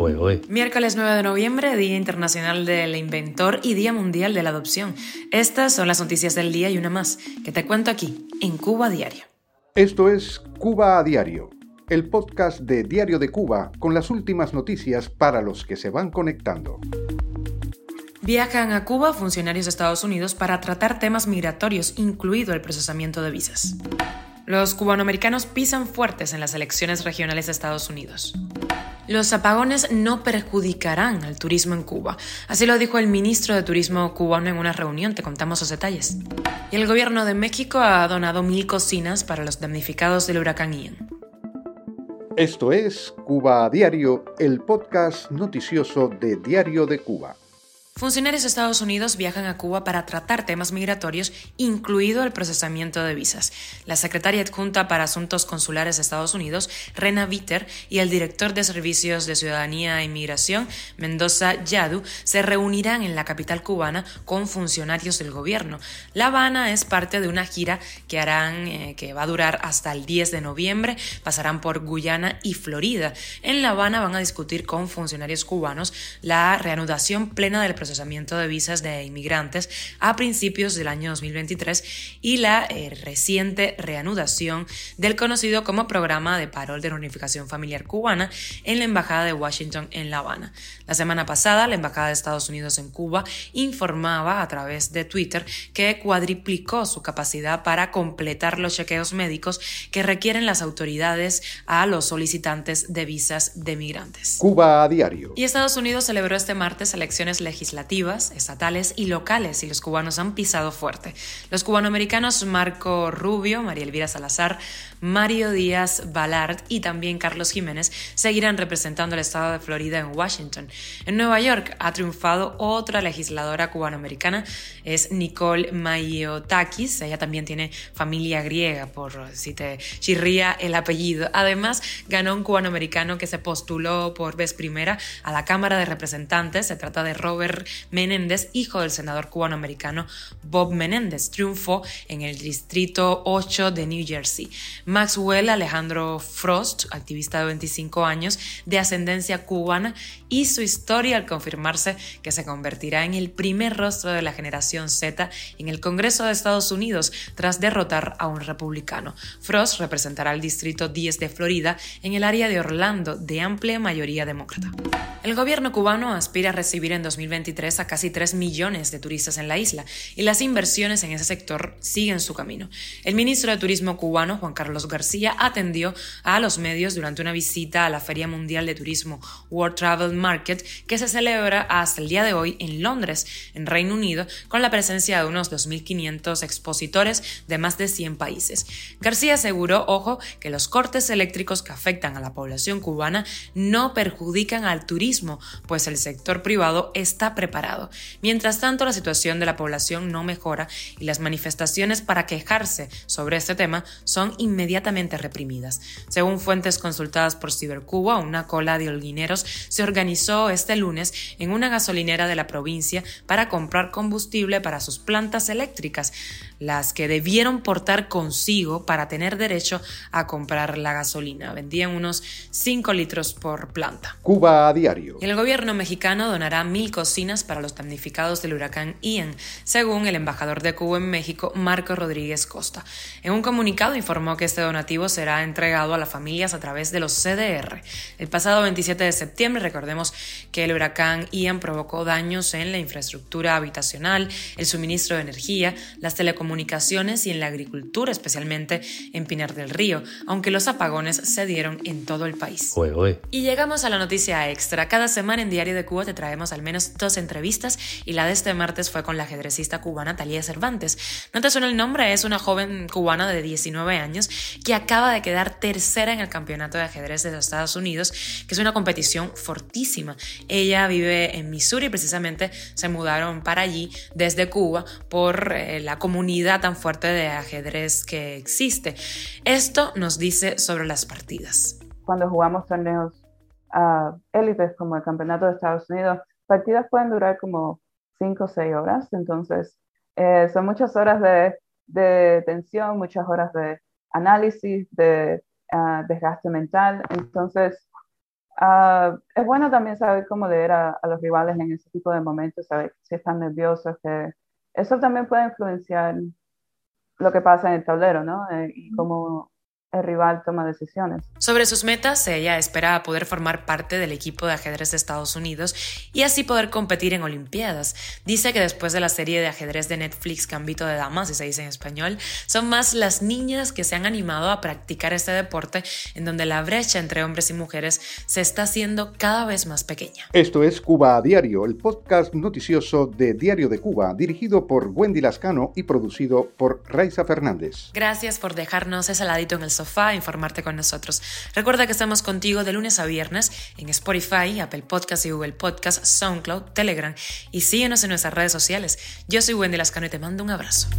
juego, eh. Miércoles 9 de noviembre, Día Internacional del Inventor y Día Mundial de la Adopción. Estas son las noticias del día y una más, que te cuento aquí, en Cuba a Diario. Esto es Cuba a Diario, el podcast de Diario de Cuba con las últimas noticias para los que se van conectando. Viajan a Cuba funcionarios de Estados Unidos para tratar temas migratorios, incluido el procesamiento de visas. Los cubanoamericanos pisan fuertes en las elecciones regionales de Estados Unidos. Los apagones no perjudicarán al turismo en Cuba. Así lo dijo el ministro de Turismo cubano en una reunión. Te contamos los detalles. Y el gobierno de México ha donado 1,000 cocinas para los damnificados del huracán Ian. Esto es Cuba a Diario, el podcast noticioso de Diario de Cuba. Funcionarios de Estados Unidos viajan a Cuba para tratar temas migratorios, incluido el procesamiento de visas. La secretaria adjunta para Asuntos Consulares de Estados Unidos, Rena Viter, y el director de Servicios de Ciudadanía e Inmigración, Mendoza Yadu, se reunirán en la capital cubana con funcionarios del gobierno. La Habana es parte de una gira que harán, que va a durar hasta el 10 de noviembre. Pasarán por Guyana y Florida. En La Habana van a discutir con funcionarios cubanos la reanudación plena del procesamiento de visas de inmigrantes a principios del año 2023 y la reciente reanudación del conocido como Programa de Parol de Reunificación Familiar Cubana en la Embajada de Washington en La Habana. La semana pasada, la Embajada de Estados Unidos en Cuba informaba a través de Twitter que cuadriplicó su capacidad para completar los chequeos médicos que requieren las autoridades a los solicitantes de visas de migrantes. Cuba a Diario. Y Estados Unidos celebró este martes elecciones legislativas, estatales y locales, y los cubanos han pisado fuerte. Los cubanoamericanos Marco Rubio, María Elvira Salazar, Mario Díaz Balart y también Carlos Jiménez seguirán representando el estado de Florida en Washington. En Nueva York ha triunfado otra legisladora cubanoamericana, es Nicole Maiotakis. Ella también tiene familia griega, por si te chirría el apellido. Además, ganó un cubanoamericano que se postuló por vez primera a la Cámara de Representantes. Se trata de Robert Menéndez, hijo del senador cubanoamericano Bob Menéndez. Triunfó en el distrito 8 de New Jersey. Maxwell Alejandro Frost, activista de 25 años, de ascendencia cubana, hizo historia al confirmarse que se convertirá en el primer rostro de la generación Z en el Congreso de Estados Unidos tras derrotar a un republicano. Frost representará el distrito 10 de Florida en el área de Orlando, de amplia mayoría demócrata. El gobierno cubano aspira a recibir en 2023 a casi 3 millones de turistas en la isla, y las inversiones en ese sector siguen su camino. El ministro de Turismo cubano, Juan Carlos García, atendió a los medios durante una visita a la Feria Mundial de Turismo World Travel Market, que se celebra hasta el día de hoy en Londres, en Reino Unido, con la presencia de unos 2.500 expositores de más de 100 países. García aseguró, ojo, que los cortes eléctricos que afectan a la población cubana no perjudican al turismo, pues el sector privado está preparado. Mientras tanto, la situación de la población no mejora y las manifestaciones para quejarse sobre este tema son inmediatamente reprimidas. Según fuentes consultadas por Cibercuba, una cola de holguineros se organizó este lunes en una gasolinera de la provincia para comprar combustible para sus plantas eléctricas, las que debieron portar consigo para tener derecho a comprar la gasolina. Vendían unos 5 litros por planta. Cuba a Diario. El gobierno mexicano donará 1,000 cocinas para los damnificados del huracán Ian, según el embajador de Cuba en México, Marco Rodríguez Costa. En un comunicado informó que este donativo será entregado a las familias a través de los CDR. El pasado 27 de septiembre, recordemos que el huracán Ian provocó daños en la infraestructura habitacional, el suministro de energía, las telecomunicaciones y en la agricultura, especialmente en Pinar del Río, aunque los apagones se dieron en todo el país. Y llegamos a la noticia extra. Cada semana en Diario de Cuba te traemos al menos 2 entrevistas, y la de este martes fue con la ajedrecista cubana Talía Cervantes. ¿No te suena el nombre? Es una joven cubana de 19 años que acaba de quedar tercera en el campeonato de ajedrez de los Estados Unidos, que es una competición fortísima. Ella vive en Missouri, precisamente se mudaron para allí desde Cuba por la comunidad tan fuerte de ajedrez que existe. Esto nos dice sobre las partidas. Cuando jugamos torneos élites como el campeonato de Estados Unidos, partidas pueden durar como 5 o 6 horas, entonces son muchas horas de tensión, muchas horas de análisis, de desgaste mental. Entonces Es bueno también saber cómo leer a los rivales en ese tipo de momentos, saber si están nerviosos, que eso también puede influenciar lo que pasa en el tablero, ¿no? Y cómo el rival toma decisiones. Sobre sus metas, ella espera poder formar parte del equipo de ajedrez de Estados Unidos y así poder competir en Olimpiadas. Dice que después de la serie de ajedrez de Netflix Gambito de Damas, si se dice en español, son más las niñas que se han animado a practicar este deporte en donde la brecha entre hombres y mujeres se está haciendo cada vez más pequeña. Esto es Cuba a Diario, el podcast noticioso de Diario de Cuba, dirigido por Wendy Lascano y producido por Raisa Fernández. Gracias por dejarnos ese ladito en el sofá a informarte con nosotros. Recuerda que estamos contigo de lunes a viernes en Spotify, Apple Podcasts y Google Podcasts, SoundCloud, Telegram, y síguenos en nuestras redes sociales. Yo soy Wendy Lascano y te mando un abrazo.